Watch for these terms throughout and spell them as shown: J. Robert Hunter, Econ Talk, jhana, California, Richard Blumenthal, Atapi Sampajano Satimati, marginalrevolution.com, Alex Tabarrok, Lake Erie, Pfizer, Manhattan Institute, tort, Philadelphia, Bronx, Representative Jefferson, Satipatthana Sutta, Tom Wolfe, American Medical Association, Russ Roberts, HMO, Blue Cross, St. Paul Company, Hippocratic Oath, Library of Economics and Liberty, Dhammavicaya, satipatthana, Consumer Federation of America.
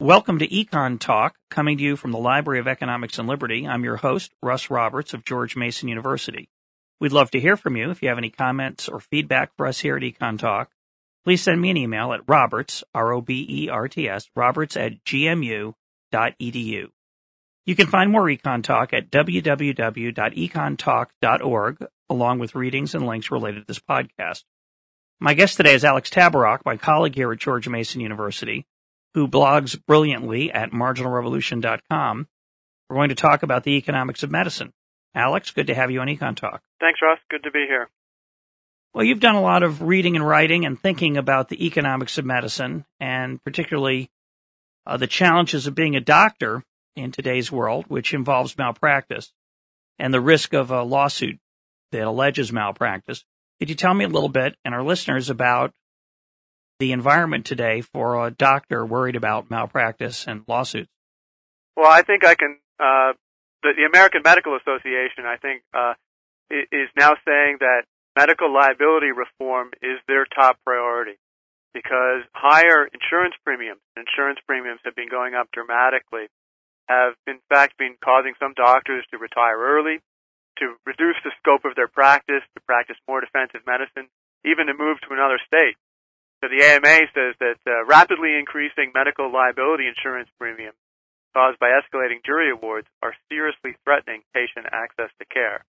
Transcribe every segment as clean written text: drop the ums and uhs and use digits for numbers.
Welcome to Econ Talk, coming to you from the Library of Economics and Liberty. I'm your host, Russ Roberts of George Mason University. We'd love to hear from you. If you have any comments or feedback for us here at Econ Talk, please send me an email at roberts, R-O-B-E-R-T-S, roberts at gmu.edu. You can find more Econ Talk at www.econtalk.org, along with readings and links related to this podcast. My guest today is Alex Tabarrok, my colleague here at George Mason University, who blogs brilliantly at marginalrevolution.com. We're going to talk about the economics of medicine. Alex, good to have you on Econ Talk. Thanks, Russ. Good to be here. Well, you've done a lot of reading and writing and thinking about the economics of medicine, and particularly the challenges of being a doctor in today's world, which involves malpractice and the risk of a lawsuit that alleges malpractice. Could you tell me a little bit and our listeners about the environment today for a doctor worried about malpractice and lawsuits? Well, I think I can. The American Medical Association, I think, is now saying that medical liability reform is their top priority because higher insurance premiums have been going up dramatically, have in fact been causing some doctors to retire early, to reduce the scope of their practice, to practice more defensive medicine, even to move to another state. So the AMA says that rapidly increasing medical liability insurance premiums caused by escalating jury awards are seriously threatening patient access to care.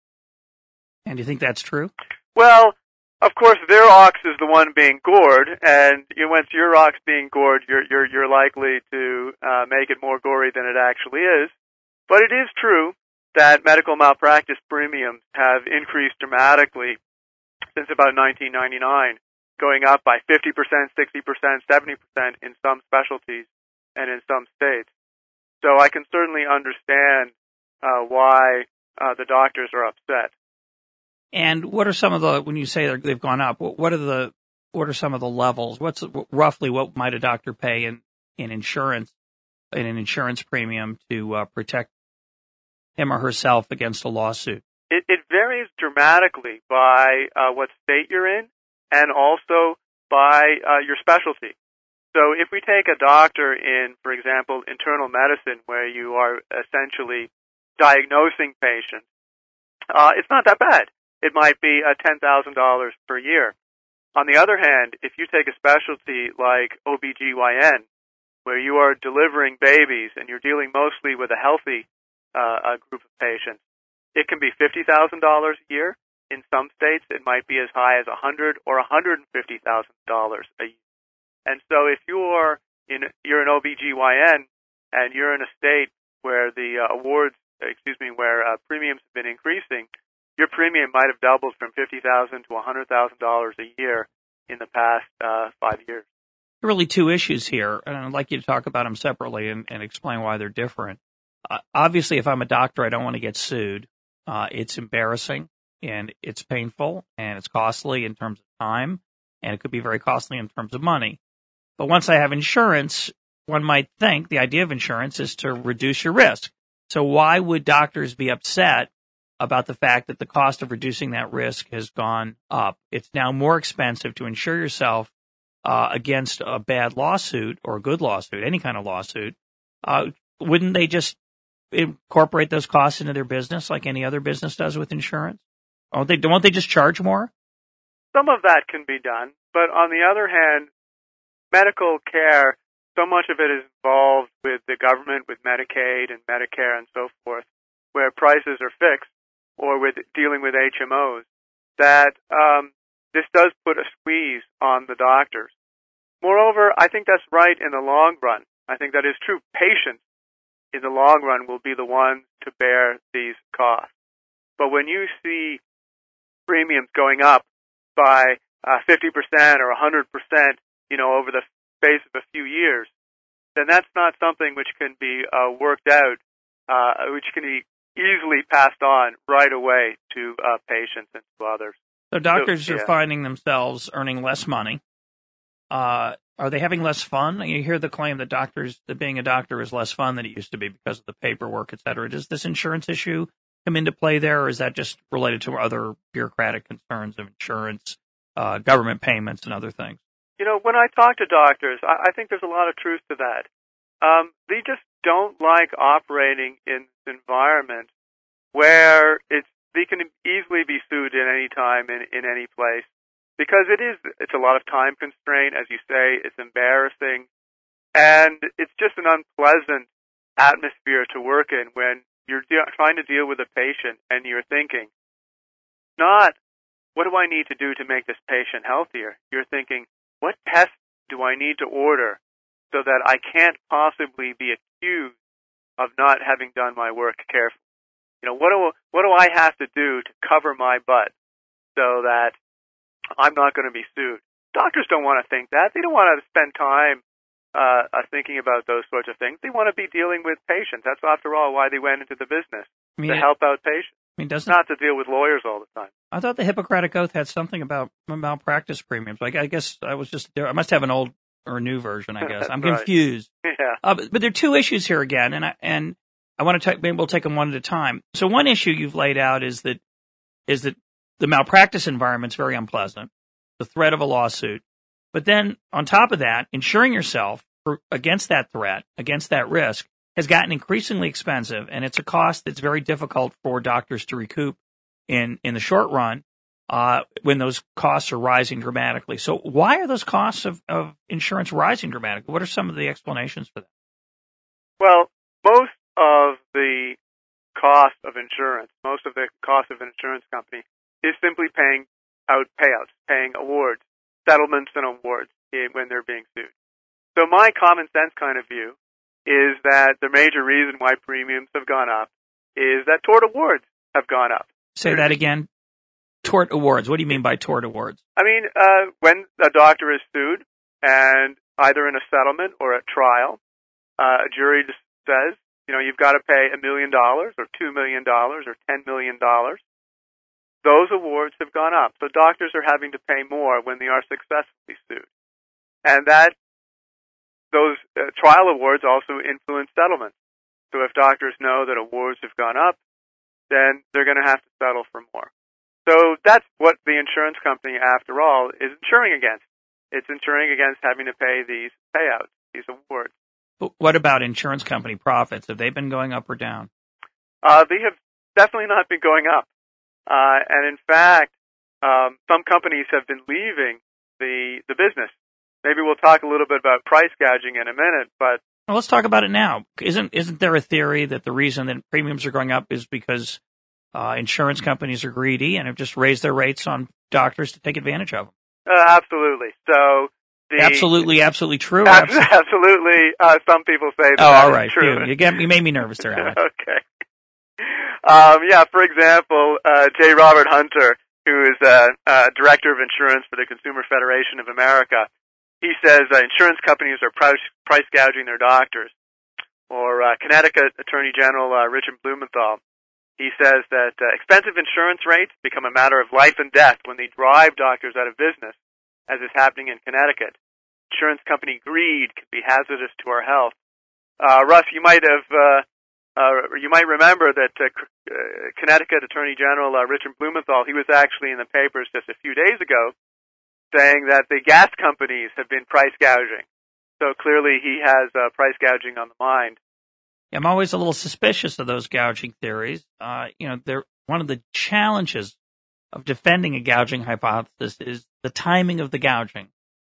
And do you think that's true? Well, of course, their ox is the one being gored, and once your ox being gored, you're likely to make it more gory than it actually is. But it is true that medical malpractice premiums have increased dramatically since about 1999, going up by 50%, 60%, 70% in some specialties and in some states. So I can certainly understand why the doctors are upset. And what are some of the, when you say they've gone up, what are some of the levels? What's roughly what might a doctor pay in an insurance premium to protect him or herself against a lawsuit? It varies dramatically by what state you're in and also by your specialty. So if we take a doctor in, for example, internal medicine, where you are essentially diagnosing patients, it's not that bad. It might be $10,000 per year. On the other hand, if you take a specialty like OB/GYN, where you are delivering babies and you're dealing mostly with a healthy group of patients, it can be $50,000 a year. In some states, it might be as high as $100,000 or $150,000 a year. And so if you're an OB/GYN and you're in a state where premiums have been increasing, your premium might have doubled from $50,000 to $100,000 a year in the past 5 years. There are really two issues here, and I'd like you to talk about them separately and explain why they're different. Obviously, if I'm a doctor, I don't want to get sued. It's embarrassing, and it's painful, and it's costly in terms of time, and it could be very costly in terms of money. But once I have insurance, one might think the idea of insurance is to reduce your risk. So why would doctors be upset about the fact that the cost of reducing that risk has gone up? It's now more expensive to insure yourself against a bad lawsuit or a good lawsuit, any kind of lawsuit. Wouldn't they just incorporate those costs into their business like any other business does with insurance? Won't they just charge more? Some of that can be done, but on the other hand, medical care, so much of it is involved with the government, with Medicaid and Medicare and so forth, where prices are fixed, or with dealing with HMOs, that this does put a squeeze on the doctors. Moreover, I think that's right in the long run. I think that is true. Patients, in the long run, will be the ones to bear these costs. But when you see premiums going up by 50% or 100%, over the space of a few years, then that's not something which can be worked out, which can be easily passed on right away to patients and to others. So doctors are finding themselves earning less money. Are they having less fun? You hear the claim that that being a doctor is less fun than it used to be because of the paperwork, et cetera. Does this insurance issue come into play there, or is that just related to other bureaucratic concerns of insurance, government payments, and other things? When I talk to doctors, I think there's a lot of truth to that. They just don't like operating in this environment where they can easily be sued at any time in any place, because it's a lot of time constraint, as you say. It's embarrassing, and it's just an unpleasant atmosphere to work in when you're trying to deal with a patient and you're thinking, not what do I need to do to make this patient healthier? You're thinking, what tests do I need to order so that I can't possibly be accused of not having done my work carefully? You know, what do I have to do to cover my butt so that I'm not going to be sued? Doctors don't want to think that. They don't want to spend time thinking about those sorts of things. They want to be dealing with patients. That's, after all, why they went into the business, to help out patients, not to deal with lawyers all the time. I thought the Hippocratic Oath had something about malpractice premiums. I guess I was just there. I must have an old or new version, I guess. I'm confused. Right. Yeah. But there are two issues here again, and I want to maybe we'll take them one at a time. So one issue you've laid out is that the malpractice environment's very unpleasant, the threat of a lawsuit. But then on top of that, insuring yourself against that threat, against that risk, has gotten increasingly expensive, and it's a cost that's very difficult for doctors to recoup in the short run when those costs are rising dramatically. So why are those costs of insurance rising dramatically? What are some of the explanations for that? Well, most of the cost of an insurance company is simply paying out payouts, paying awards, settlements and awards when they're being sued. So my common sense kind of view is that the major reason why premiums have gone up is that tort awards have gone up. Say that again. Tort awards. What do you mean by tort awards? I mean, when a doctor is sued, and either in a settlement or a trial, a jury just says, you know, you've got to pay $1 million or $2 million or $10 million. Those awards have gone up. So doctors are having to pay more when they are successfully sued. And those trial awards also influence settlements. So if doctors know that awards have gone up, then they're going to have to settle for more. So that's what the insurance company, after all, is insuring against. It's insuring against having to pay these payouts, these awards. But what about insurance company profits? Have they been going up or down? They have definitely not been going up. And in fact, some companies have been leaving the business. Maybe we'll talk a little bit about price gouging in a minute, but well, let's talk about it now. Isn't there a theory that the reason that premiums are going up is because insurance companies are greedy and have just raised their rates on doctors to take advantage of them? Absolutely. So absolutely true. Absolutely. Some people say that. Oh, all right. True. You made me nervous there, Alex. Okay. For example, J. Robert Hunter, who is Director of Insurance for the Consumer Federation of America, he says insurance companies are price gouging their doctors. Or Connecticut Attorney General Richard Blumenthal, he says that expensive insurance rates become a matter of life and death when they drive doctors out of business, as is happening in Connecticut. Insurance company greed can be hazardous to our health. Russ, you might remember that Connecticut Attorney General Richard Blumenthal, he was actually in the papers just a few days ago saying that the gas companies have been price gouging. So clearly he has price gouging on the mind. I'm always a little suspicious of those gouging theories. They're one of the challenges of defending a gouging hypothesis is the timing of the gouging.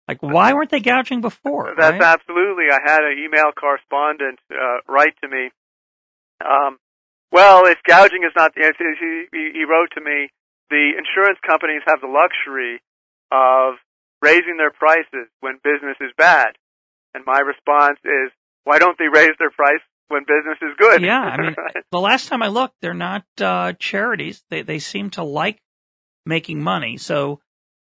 Like, why weren't they gouging before? That's right? Absolutely. I had an email correspondent write to me. If gouging is not the answer, he wrote to me, the insurance companies have the luxury of raising their prices when business is bad. And my response is, why don't they raise their price when business is good? Yeah, I mean, right? The last time I looked, they're not charities. They seem to like making money. So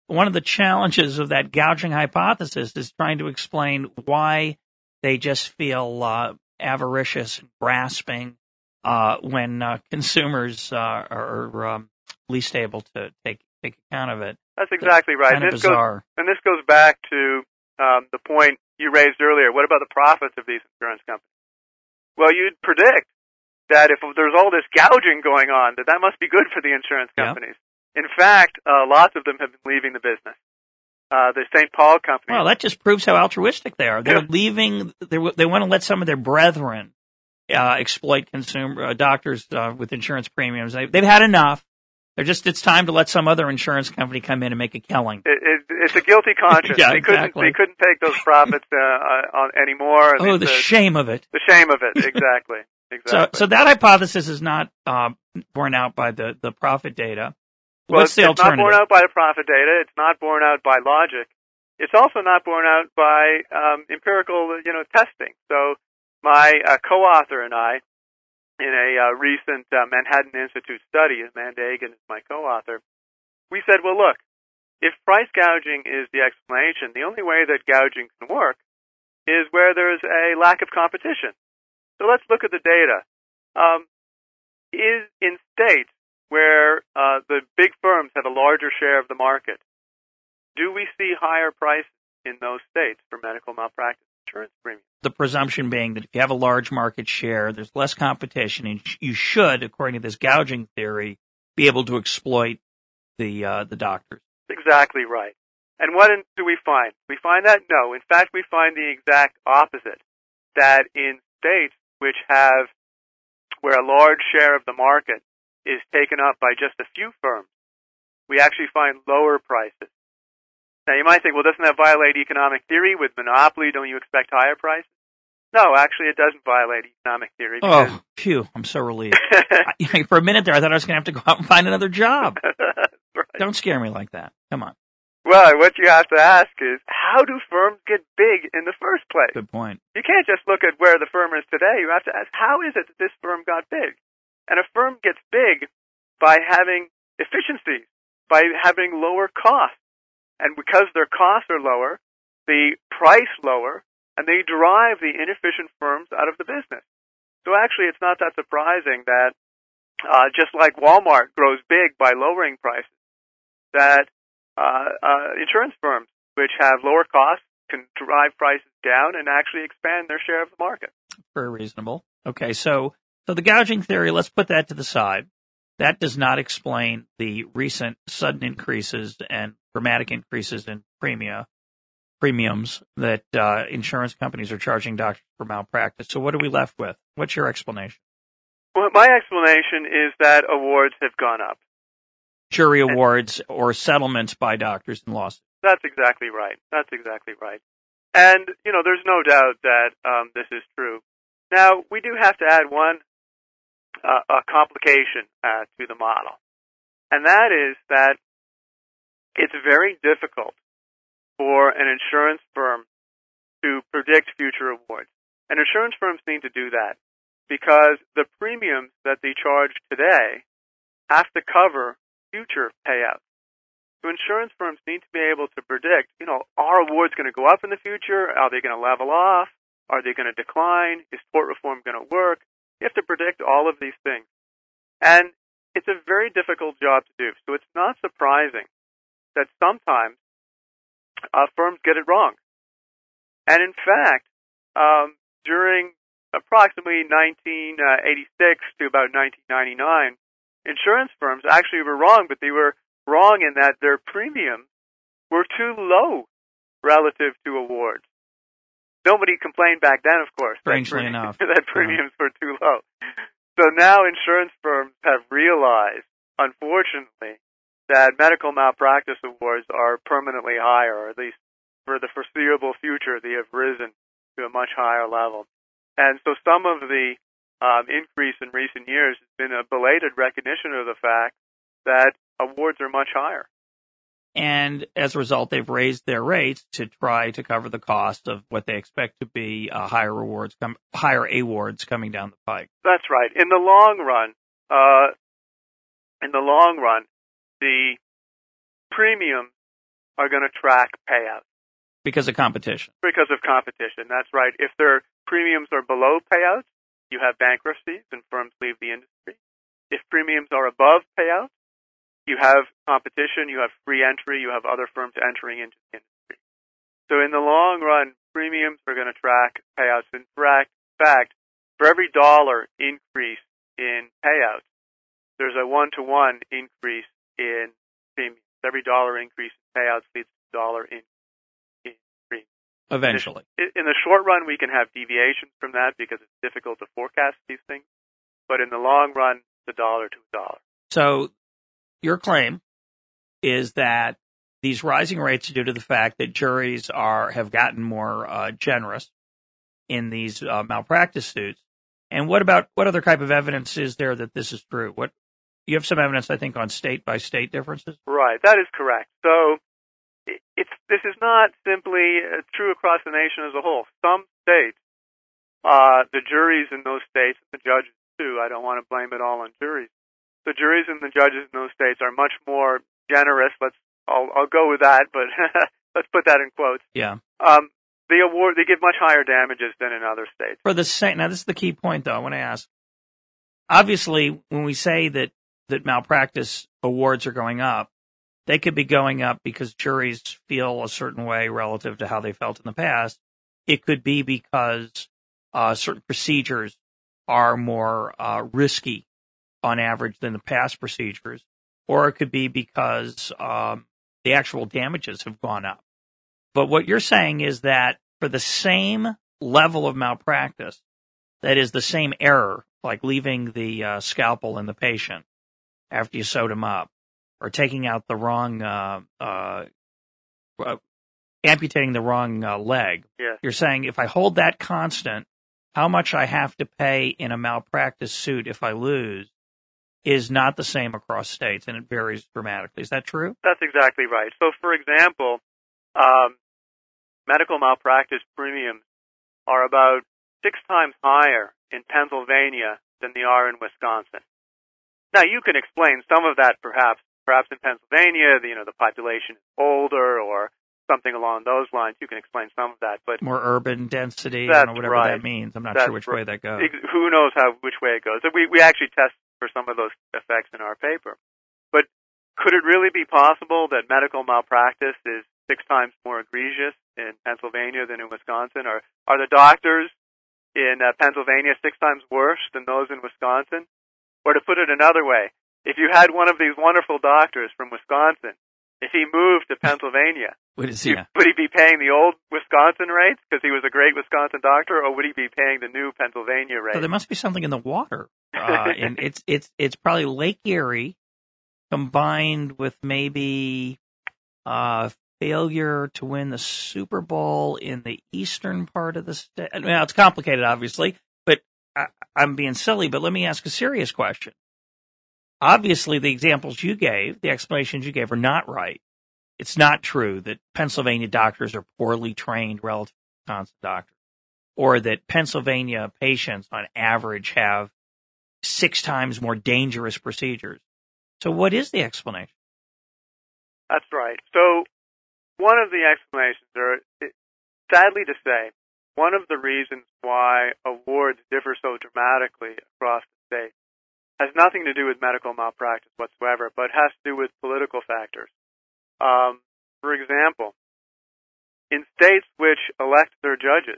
one of the challenges of that gouging hypothesis is trying to explain why they just feel avaricious and grasping when consumers are least able to take account of it. That's exactly right. And this goes back to the point you raised earlier. What about the profits of these insurance companies? Well, you'd predict that if there's all this gouging going on, that must be good for the insurance companies. Yep. In fact, lots of them have been leaving the business. the St. Paul Company. Well, that just proves how altruistic they are. They're leaving. They want to let some of their brethren exploit consumer doctors with insurance premiums. They've had enough. They're just, it's time to let some other insurance company come in and make a killing. It's a guilty conscience. Yeah, they couldn't take those profits on anymore. Oh, the shame of it. The shame of it, exactly. Exactly. So that hypothesis is not borne out by the profit data. Well, what's the alternative? It's not borne out by the profit data. It's not borne out by logic. It's also not borne out by empirical, testing. So my co-author and I, in a recent Manhattan Institute study, Amanda Agan is my co-author, we said, well, look, if price gouging is the explanation, the only way that gouging can work is where there's a lack of competition. So let's look at the data. Is in states where the big firms have a larger share of the market, do we see higher prices in those states for medical malpractice insurance premiums? The presumption being that if you have a large market share, there's less competition, and you should, according to this gouging theory, be able to exploit the doctors. Exactly right. And what do we find? We find that no. In fact, we find the exact opposite, that in states which have, where a large share of the market is taken up by just a few firms, we actually find lower prices. Now, you might think, well, doesn't that violate economic theory? With monopoly, don't you expect higher prices? No, actually, it doesn't violate economic theory. Oh, phew, I'm so relieved. For a minute there, I thought I was going to have to go out and find another job. Right. Don't scare me like that. Come on. Well, what you have to ask is, how do firms get big in the first place? Good point. You can't just look at where the firm is today. You have to ask, how is it that this firm got big? And a firm gets big by having efficiencies, by having lower costs. And because their costs are lower, the price lower, and they drive the inefficient firms out of the business. So actually, it's not that surprising that just like Walmart grows big by lowering prices, that insurance firms, which have lower costs, can drive prices down and actually expand their share of the market. Very reasonable. Okay, so the gouging theory, let's put that to the side. That does not explain the recent sudden increases and dramatic increases in premiums that insurance companies are charging doctors for malpractice. So what are we left with? What's your explanation? Well, my explanation is that awards have gone up. Jury awards or settlements by doctors in lawsuits. That's exactly right. That's exactly right. And, there's no doubt that this is true. Now, we do have to add one a complication to the model, and that is that it's very difficult for an insurance firm to predict future awards. And insurance firms need to do that because the premiums that they charge today have to cover future payouts. So insurance firms need to be able to predict, are awards going to go up in the future? Are they going to level off? Are they going to decline? Is tort reform going to work? You have to predict all of these things. And it's a very difficult job to do. So it's not surprising that sometimes firms get it wrong. And in fact, during approximately 1986 to about 1999, insurance firms actually were wrong, but they were wrong in that their premiums were too low relative to awards. Nobody complained back then, of course. Strangely enough. That premiums were too low. So now insurance firms have realized, unfortunately, that medical malpractice awards are permanently higher, or at least for the foreseeable future, they have risen to a much higher level. And so some of the increase in recent years has been a belated recognition of the fact that awards are much higher. And as a result, they've raised their rates to try to cover the cost of what they expect to be higher awards coming down the pike. That's right. In the long run, the premiums are going to track payouts because of competition. Because of competition. That's right. If their premiums are below payouts, you have bankruptcies and firms leave the industry. If premiums are above payouts, you have competition, you have free entry, you have other firms entering into the industry. So in the long run, premiums are going to track payouts. In fact, for every dollar increase in payouts, there's a 1-to-1 increase in premiums. Every dollar increase in payouts leads in premium. Eventually. In the short run, we can have deviations from that because it's difficult to forecast these things. But in the long run, the dollar to a dollar. So your claim is that these rising rates are due to the fact that juries have gotten more generous in these malpractice suits. And what other type of evidence is there that this is true? You have some evidence, I think, on state-by-state differences? Right. That is correct. So this is not simply true across the nation as a whole. Some states, the juries in those states, the judges too, I don't want to blame it all on juries. The juries and the judges in those states are much more generous. I'll go with that, but let's put that in quotes. Yeah. They give much higher damages than in other states. Now, this is the key point, though, I want to ask. Obviously, when we say that malpractice awards are going up, they could be going up because juries feel a certain way relative to how they felt in the past. It could be because certain procedures are more risky on average than the past procedures, or it could be because the actual damages have gone up. But what you're saying is that for the same level of malpractice, that is the same error, like leaving the scalpel in the patient after you sewed him up, or taking out the wrong, amputating the wrong leg. Yeah. You're saying if I hold that constant, how much I have to pay in a malpractice suit if I lose is not the same across states, and it varies dramatically. Is that true? That's exactly right. So, for example, medical malpractice premiums are about 6 times higher in Pennsylvania than they are in Wisconsin. Now, you can explain some of that perhaps in Pennsylvania, the population is older or something along those lines. You can explain some of that, but more urban density, I don't know, whatever that means. I'm not sure which way that goes. Who knows which way it goes. We actually test for some of those effects in our paper. But could it really be possible that medical malpractice is 6 times more egregious in Pennsylvania than in Wisconsin? Or are the doctors in Pennsylvania 6 times worse than those in Wisconsin? Or to put it another way, if you had one of these wonderful doctors from Wisconsin, if he moved to Pennsylvania, would he be paying the old Wisconsin rates because he was a great Wisconsin doctor, or would he be paying the new Pennsylvania rates? So there must be something in the water, and it's probably Lake Erie combined with maybe failure to win the Super Bowl in the eastern part of the state. Now, it's complicated, obviously, but I'm being silly, but let me ask a serious question. Obviously, the explanations you gave are not right. It's not true that Pennsylvania doctors are poorly trained relative to Wisconsin doctors, or that Pennsylvania patients on average have 6 times more dangerous procedures. So what is the explanation? That's right. So one of the explanations, sadly to say, one of the reasons why awards differ so dramatically across the state has nothing to do with medical malpractice whatsoever, but has to do with political factors. For example, in states which elect their judges,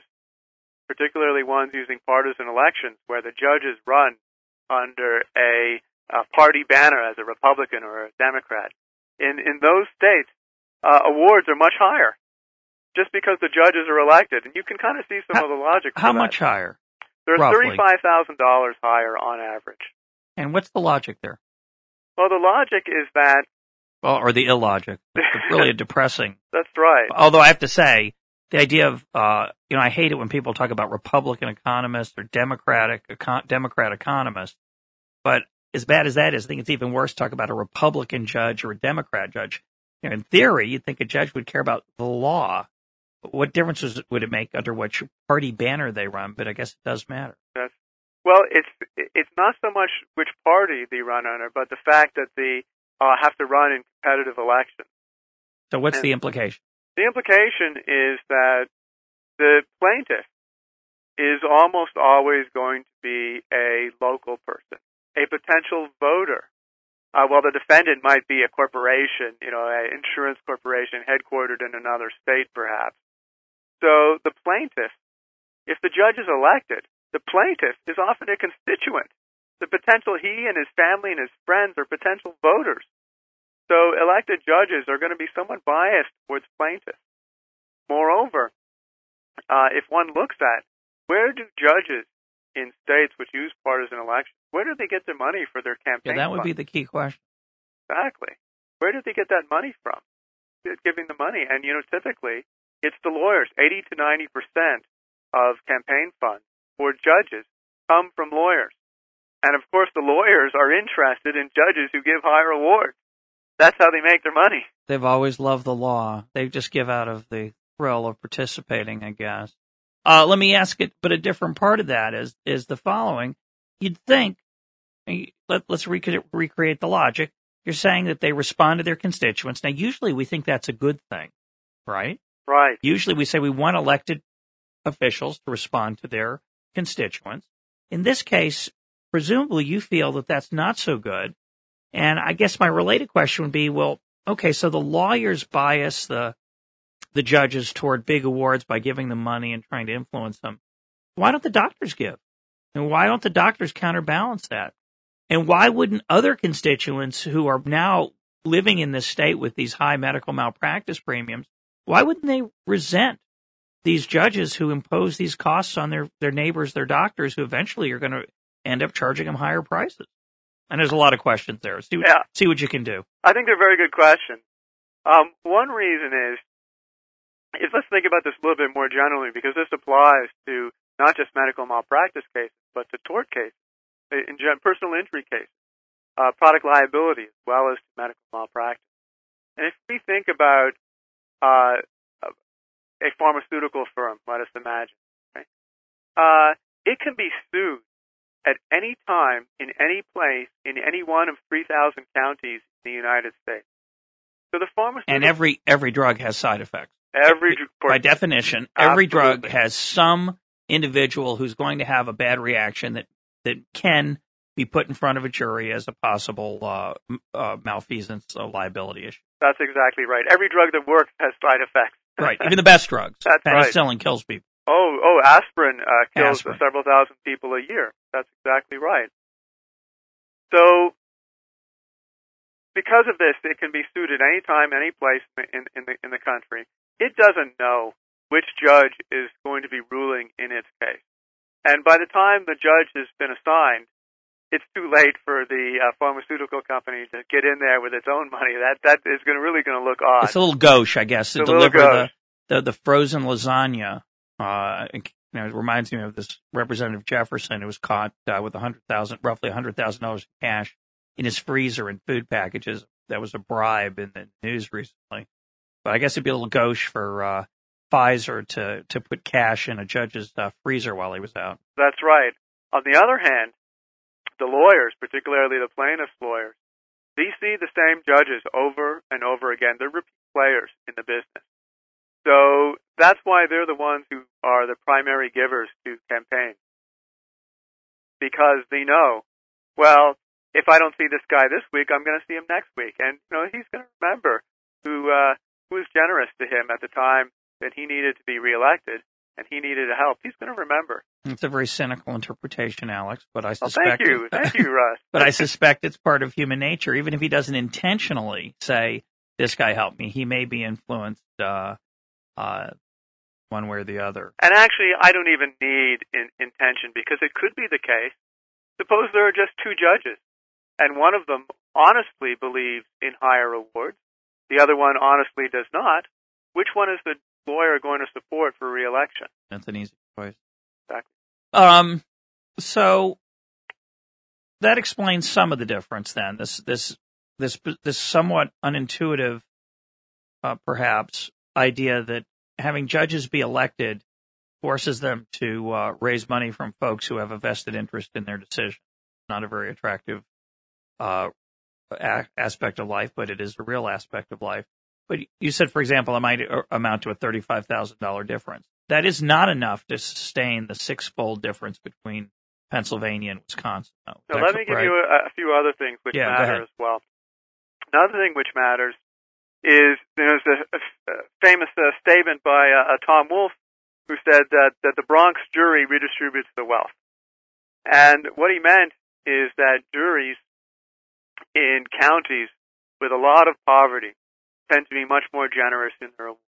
particularly ones using partisan elections where the judges run under a party banner as a Republican or a Democrat, in those states, awards are much higher just because the judges are elected. And you can kind of see some of the logic for that. How much higher? They're $35,000 higher on average. And what's the logic there? Well, the logic is that... Well, or the illogic. It's really depressing. That's right. Although I have to say, the idea of, I hate it when people talk about Republican economists or Democrat economists. But as bad as that is, I think it's even worse to talk about a Republican judge or a Democrat judge. In theory, you'd think a judge would care about the law. What difference would it make under which party banner they run? But I guess it does matter. Well, it's not so much which party they run under, but the fact that they have to run in competitive elections. So what's the implication? The implication is that the plaintiff is almost always going to be a local person, a potential voter. Well, the defendant might be a corporation, an insurance corporation headquartered in another state, perhaps. So the plaintiff, if the judge is elected, the plaintiff is often a constituent. The potential he and his family and his friends are potential voters. So elected judges are going to be somewhat biased towards plaintiffs. Moreover, if one looks at where do judges in states which use partisan elections, where do they get their money for their campaign? Yeah, that would be the key question. Exactly. Where do they get that money from? Giving the money, and you know, typically it's the lawyers. 80 to 90% of campaign funds for judges come from lawyers, and of course the lawyers are interested in judges who give higher awards. That's how they make their money. They've always loved the law. They just give out of the thrill of participating, I guess. Let me ask it, but a different part of that is the following. You'd think, let's recreate the logic. You're saying that they respond to their constituents. Now, usually we think that's a good thing, right? Right. Usually we say we want elected officials to respond to their constituents. In this case, presumably you feel that that's not so good. And I guess my related question would be, well, okay, so the lawyers bias the judges toward big awards by giving them money and trying to influence them. Why don't the doctors give? And why don't the doctors counterbalance that? And why wouldn't other constituents who are now living in this state with these high medical malpractice premiums, why wouldn't they resent these judges who impose these costs on their neighbors, their doctors, who eventually are going to end up charging them higher prices? And there's a lot of questions there. See what you can do. I think they're very good questions. One reason is let's think about this a little bit more generally, because this applies to not just medical malpractice cases, but to tort cases, in personal injury cases, product liability, as well as medical malpractice. And if we think about a pharmaceutical firm, let us imagine, right? It can be sued at any time, in any place, in any one of 3,000 counties in the United States. So the pharmaceutical... And every drug has side effects. By definition, every drug has some individual who's going to have a bad reaction that can be put in front of a jury as a possible malfeasance liability issue. That's exactly right. Every drug that works has side effects. Right, even the best drugs. That's right. Penicillin kills people. Oh, aspirin kills several thousand people a year. That's exactly right. So, because of this, it can be sued at any time, any place in the country. It doesn't know which judge is going to be ruling in its case. And by the time the judge has been assigned, it's too late for the pharmaceutical company to get in there with its own money. That is really going to look odd. It's a little gauche, I guess, to deliver the frozen lasagna. It reminds me of this Representative Jefferson who was caught with roughly $100,000 in cash in his freezer and food packages. That was a bribe in the news recently. But I guess it'd be a little gauche for Pfizer to put cash in a judge's freezer while he was out. That's right. On the other hand, the lawyers, particularly the plaintiff's lawyers, they see the same judges over and over again. They're repeat players in the business. So that's why they're the ones who are the primary givers to campaigns, because they know, well, if I don't see this guy this week, I'm going to see him next week. And you know, he's going to remember who was generous to him at the time that he needed to be reelected, and he needed help. He's going to remember. It's a very cynical interpretation, Alex, but I suspect... Well, thank you, Russ. But I suspect it's part of human nature. Even if he doesn't intentionally say, this guy helped me, he may be influenced one way or the other. And actually, I don't even need intention, because it could be the case. Suppose there are just two judges, and one of them honestly believes in higher awards. The other one honestly does not. Which one is the lawyer going to support for re-election? That's an easy choice. Exactly. So that explains some of the difference. Then this somewhat unintuitive, perhaps, idea that having judges be elected forces them to raise money from folks who have a vested interest in their decision. Not a very attractive aspect of life, but it is a real aspect of life. But you said, for example, it might amount to a $35,000 difference. That is not enough to sustain the six-fold difference between Pennsylvania and Wisconsin. Now, let me give you a few other things which matter as well. Another thing which matters is there's a famous statement by Tom Wolfe, who said that the Bronx jury redistributes the wealth. And what he meant is that juries in counties with a lot of poverty tend to be much more generous in their awards.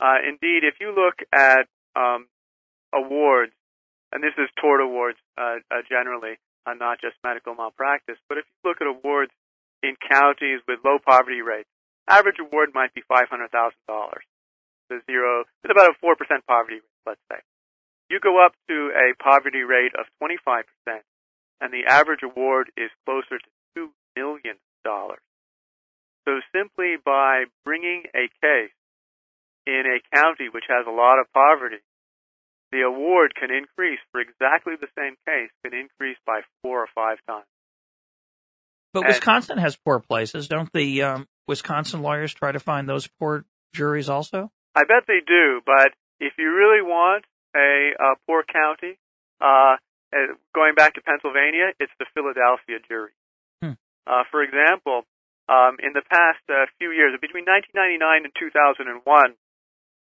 Indeed, if you look at awards, and this is tort awards generally, not just medical malpractice, but if you look at awards in counties with low poverty rates, average award might be $500,000. It's about a 4% poverty rate, let's say. You go up to a poverty rate of 25%, and the average award is closer to $2 million. So simply by bringing a case in a county which has a lot of poverty, the award can increase for exactly the same case, can increase by 4 or 5 times. But and Wisconsin has poor places. Don't the Wisconsin lawyers try to find those poor juries also? I bet they do, but if you really want a poor county, going back to Pennsylvania, it's the Philadelphia jury. For example, in the past few years, between 1999 and 2001,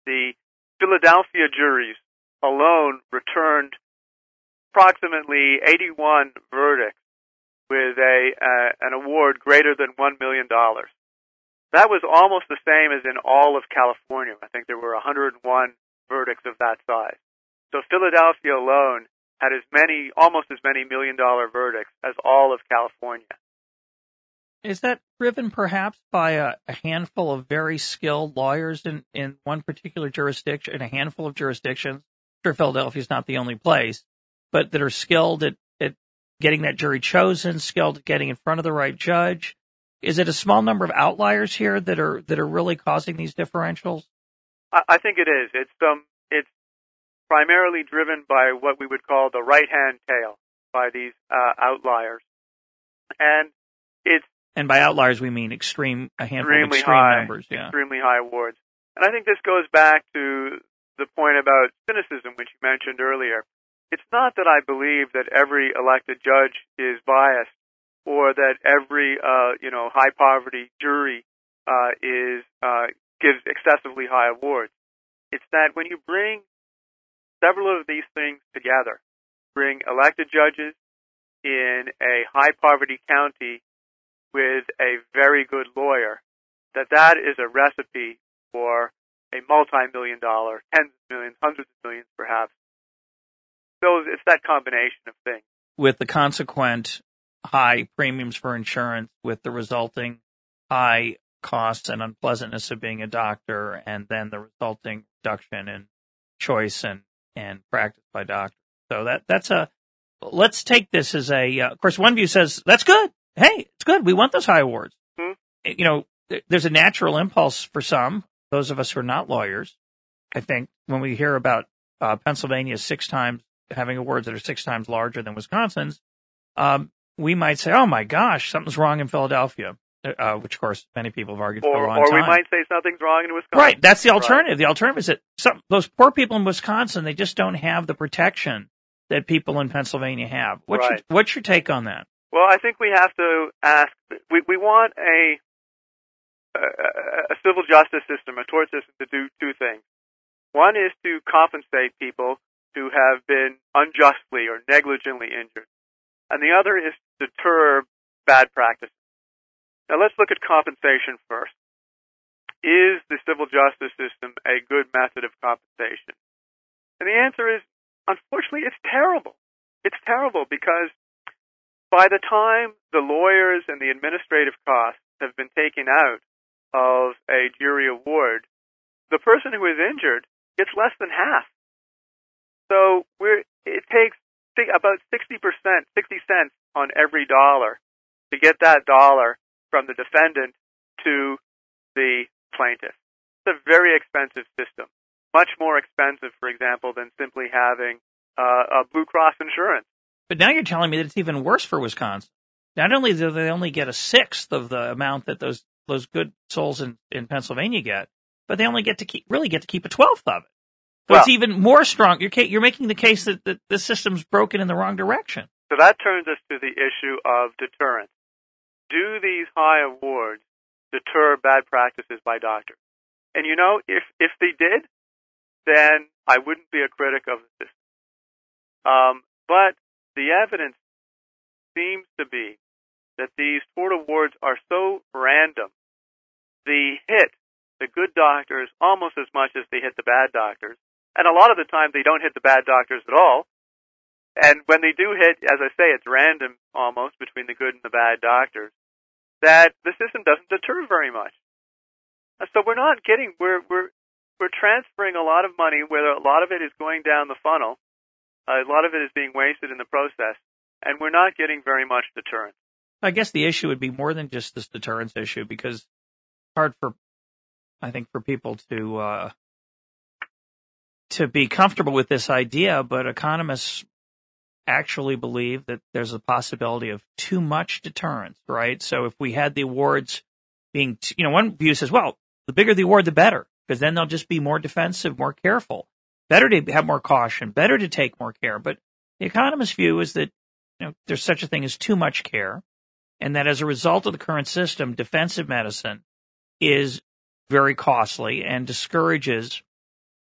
the Philadelphia juries alone returned approximately 81 verdicts with an award greater than $1 million. That was almost the same as in all of California. I think there were 101 verdicts of that size. So Philadelphia alone had almost as many million-dollar verdicts as all of California. Is that driven perhaps by a handful of very skilled lawyers in one particular jurisdiction, in a handful of jurisdictions? I'm sure Philadelphia is not the only place, but that are skilled at getting that jury chosen, skilled at getting in front of the right judge. Is it a small number of outliers here that are really causing these differentials? I think it is. It's primarily driven by what we would call the right-hand tail, by these outliers, And by outliers, we mean extremely high numbers. Yeah. Extremely high awards. And I think this goes back to the point about cynicism, which you mentioned earlier. It's not that I believe that every elected judge is biased or that every high poverty jury gives excessively high awards. It's that when you bring several of these things together, bring elected judges in a high poverty county with a very good lawyer, that is a recipe for a multi-million-dollar, tens of millions, hundreds of millions perhaps. So it's that combination of things. With the consequent high premiums for insurance, with the resulting high costs and unpleasantness of being a doctor, and then the resulting reduction in choice and practice by doctors. So let's take this as of course, one view says, that's good. Hey, it's good. We want those high awards. Hmm. You know, there's a natural impulse for some, those of us who are not lawyers, I think, when we hear about Pennsylvania 6 times having awards that are 6 times larger than Wisconsin's, we might say, oh, my gosh, something's wrong in Philadelphia, which, of course, many people have argued for a long time. Or we might say something's wrong in Wisconsin. Right. That's the alternative. Right. The alternative is that those poor people in Wisconsin, they just don't have the protection that people in Pennsylvania have. What's your take on that? Well, I think we have to ask, we want a civil justice system, a tort system, to do 2 things. One is to compensate people who have been unjustly or negligently injured. And the other is to deter bad practices. Now let's look at compensation first. Is the civil justice system a good method of compensation? And the answer is, unfortunately, it's terrible. It's terrible because by the time the lawyers and the administrative costs have been taken out of a jury award, the person who is injured gets less than half. So it takes about 60 cents on every dollar to get that dollar from the defendant to the plaintiff. It's a very expensive system, much more expensive, for example, than simply having a Blue Cross insurance. But now you're telling me that it's even worse for Wisconsin. Not only do they only get 1/6 of the amount that those good souls in Pennsylvania get, but they only get to keep 1/12 of it. So it's even more strong. You're making the case that the system's broken in the wrong direction. So that turns us to the issue of deterrence. Do these high awards deter bad practices by doctors? And, if they did, then I wouldn't be a critic of the system. But the evidence seems to be that these tort awards are so random. They hit the good doctors almost as much as they hit the bad doctors. And a lot of the time they don't hit the bad doctors at all. And when they do hit, as I say, it's random almost between the good and the bad doctors, that the system doesn't deter very much. So we're not getting, we're transferring a lot of money, whether a lot of it is going down the funnel, a lot of it is being wasted in the process, and we're not getting very much deterrence. I guess the issue would be more than just this deterrence issue, because it's hard for, I think, for people to be comfortable with this idea, but economists actually believe that there's a possibility of too much deterrence, right? So if we had the awards being, you know, one view says, well, the bigger the award, the better, because then they'll just be more defensive, more careful, better to have more caution, better to take more care. But the economist view is that, you know, there's such a thing as too much care, and that as a result of the current system, defensive medicine is very costly and discourages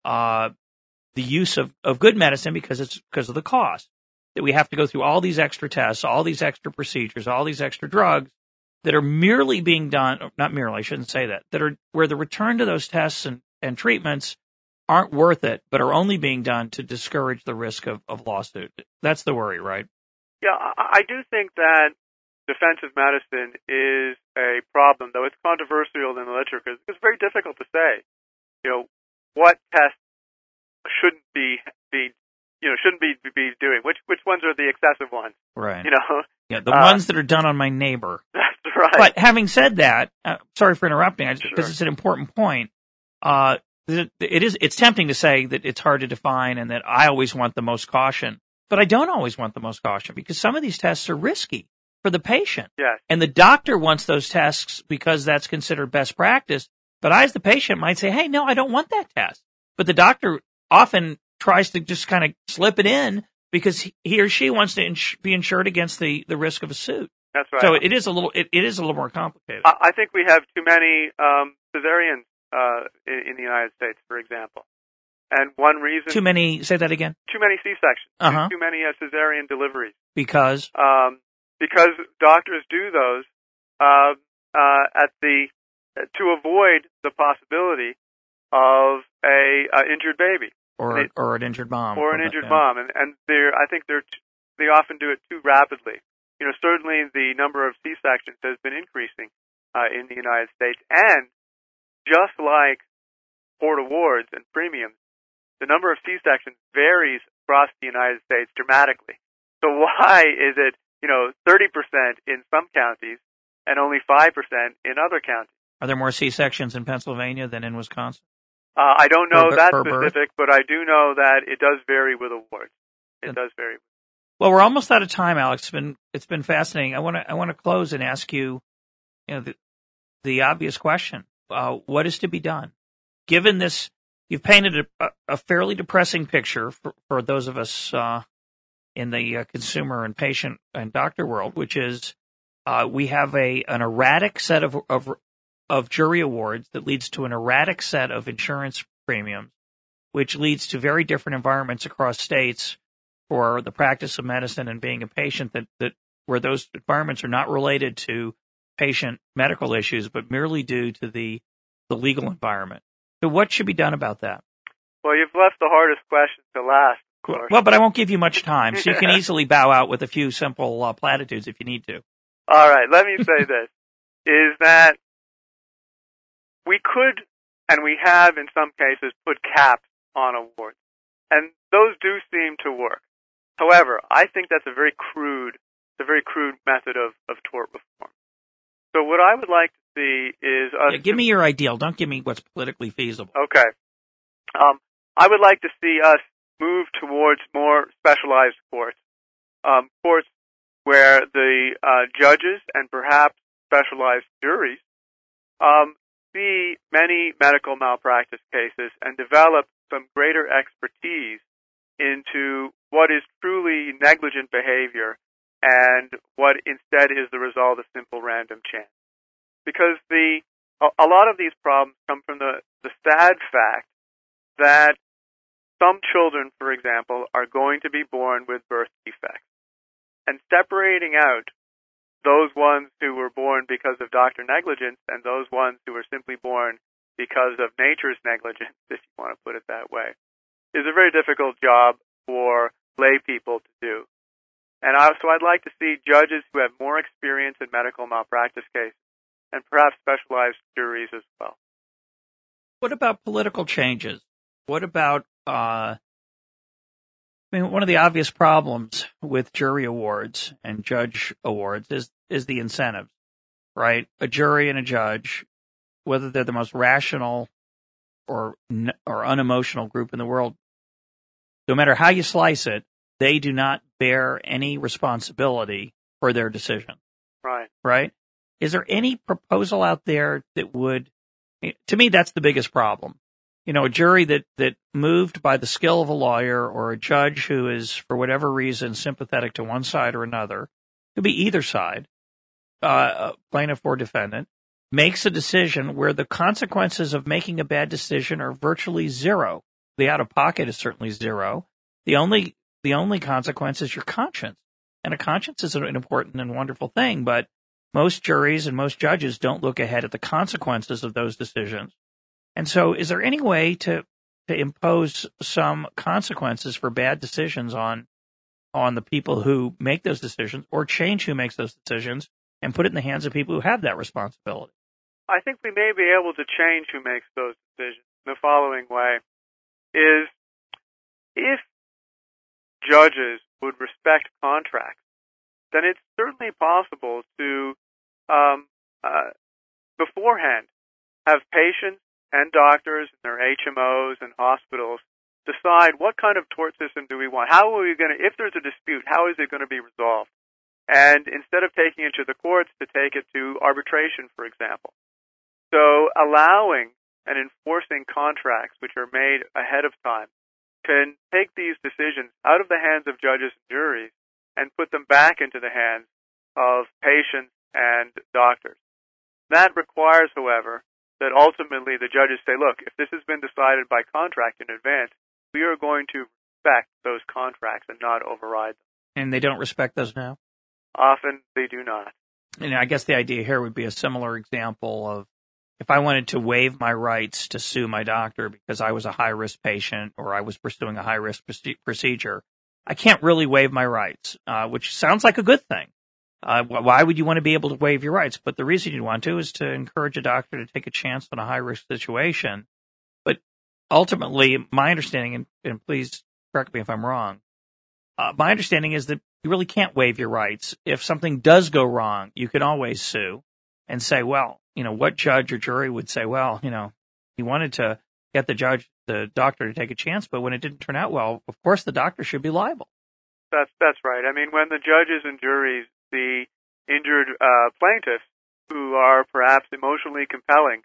the use of good medicine because of the cost. That we have to go through all these extra tests, all these extra procedures, all these extra drugs that are merely being done, not merely, I shouldn't say that, that are where the return to those tests and treatments aren't worth it, but are only being done to discourage the risk of lawsuit. That's the worry, right? Yeah, I do think that defensive medicine is a problem, though it's controversial in the literature because it's very difficult to say, you know, what tests shouldn't be you know, shouldn't be doing. Which ones are the excessive ones? Right. You know? Yeah, the ones that are done on my neighbor. That's right. But having said that, sorry for interrupting, because it's an important point. It's tempting to say that it's hard to define and that I always want the most caution, but I don't always want the most caution because some of these tests are risky for the patient. Yes. And the doctor wants those tests because that's considered best practice, but I as the patient might say, hey, no, I don't want that test. But the doctor often tries to just kind of slip it in because he or she wants to be insured against the risk of a suit. That's right. So it is a little more complicated. I think we have too many cesareans in the United States, for example. And one reason... Too many, say that again? Too many C-sections. Uh-huh. Too many cesarean deliveries. Because? Because doctors do those to avoid the possibility of a injured baby. Or an injured mom. Or an injured mom. And they often do it too rapidly. You know, certainly the number of C-sections has been increasing in the United States. And just like tort awards and premiums, the number of C-sections varies across the United States dramatically. So why is it, you know, 30% in some counties and only 5% in other counties? Are there more C-sections in Pennsylvania than in Wisconsin? I don't know that specific, but I do know that it does vary with awards. It does vary. Well, we're almost out of time, Alex. It's been fascinating. I want to close and ask you, you know, the obvious question: what is to be done? Given this, you've painted a fairly depressing picture for those of us in the consumer and patient and doctor world, which is we have an erratic set of jury awards that leads to an erratic set of insurance premiums, which leads to very different environments across states for the practice of medicine and being a patient that where those environments are not related to patient medical issues, but merely due to the legal environment. So what should be done about that? Well, you've left the hardest question to last, of course. Well, but I won't give you much time, so you can easily bow out with a few simple platitudes if you need to. All right, let me say this, is that we could, and we have in some cases, put caps on awards. And those do seem to work. However, I think that's a very crude method of tort reform. So what I would like to see is... give me your ideal. Don't give me what's politically feasible. Okay. I would like to see us move towards more specialized courts. Courts where the judges and perhaps specialized juries see many medical malpractice cases and develop some greater expertise into what is truly negligent behavior and what instead is the result of simple random chance. Because a lot of these problems come from the sad fact that some children, for example, are going to be born with birth defects. And separating out those ones who were born because of doctor negligence and those ones who were simply born because of nature's negligence, if you want to put it that way, is a very difficult job for lay people to do. And so I'd like to see judges who have more experience in medical malpractice cases and perhaps specialized juries as well. What about political changes? What about, one of the obvious problems with jury awards and judge awards is the incentives, right? A jury and a judge, whether they're the most rational or unemotional group in the world, no matter how you slice it, they do not bear any responsibility for their decision. Right. Right? Is there any proposal out there that would, to me, that's the biggest problem. You know, a jury that moved by the skill of a lawyer or a judge who is, for whatever reason, sympathetic to one side or another, could be either side, plaintiff or defendant, makes a decision where the consequences of making a bad decision are virtually zero. The out-of-pocket is certainly zero. The only consequence is your conscience. And a conscience is an important and wonderful thing, but most juries and most judges don't look ahead at the consequences of those decisions. And so is there any way to impose some consequences for bad decisions on the people who make those decisions or change who makes those decisions and put it in the hands of people who have that responsibility? I think we may be able to change who makes those decisions in the following way. Is if judges would respect contracts, then it's certainly possible to beforehand have patients and doctors and their HMOs and hospitals decide what kind of tort system do we want. How are we going to, if there's a dispute, how is it going to be resolved? And instead of taking it to the courts, to take it to arbitration, for example. So allowing and enforcing contracts which are made ahead of time can take these decisions out of the hands of judges and juries and put them back into the hands of patients and doctors. That requires, however, that ultimately the judges say, look, if this has been decided by contract in advance, we are going to respect those contracts and not override them. And they don't respect those now? Often they do not. And I guess the idea here would be a similar example of if I wanted to waive my rights to sue my doctor because I was a high-risk patient or I was pursuing a high-risk procedure, I can't really waive my rights, which sounds like a good thing. Why would you want to be able to waive your rights? But the reason you'd want to is to encourage a doctor to take a chance on a high-risk situation. But ultimately, my understanding, and please correct me if I'm wrong, my understanding is that you really can't waive your rights. If something does go wrong, you can always sue and say, well, you know, what judge or jury would say, well, you know, he wanted to get the doctor to take a chance, but when it didn't turn out well, of course the doctor should be liable. That's right. I mean, when the judges and juries the injured plaintiffs, who are perhaps emotionally compelling,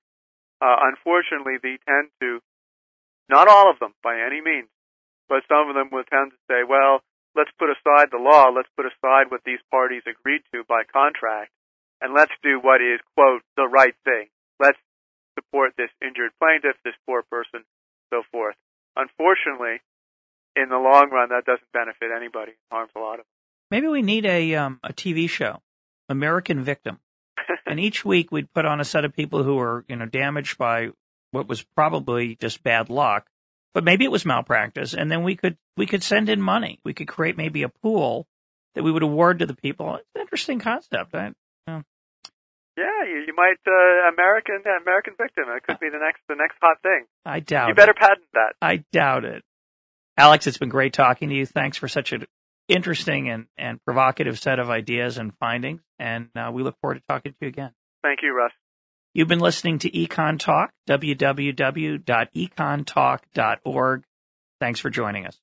unfortunately, they tend to, not all of them by any means, but some of them will tend to say, well, let's put aside the law, let's put aside what these parties agreed to by contract, and let's do what is, quote, the right thing. Let's support this injured plaintiff, this poor person, so forth. Unfortunately, in the long run, that doesn't benefit anybody. It harms a lot of them. Maybe we need a TV show, American Victim, and each week we'd put on a set of people who were, you know, damaged by what was probably just bad luck, but maybe it was malpractice, and then we could send in money. We could create maybe a pool that we would award to the people. It's an interesting concept. Yeah, you might American Victim. It could be the next hot thing. I doubt it. You better patent that. I doubt it. Alex, it's been great talking to you. Thanks for such an interesting and provocative set of ideas and findings, and we look forward to talking to you again. Thank you, Russ. You've been listening to Econ Talk, www.econtalk.org. Thanks for joining us.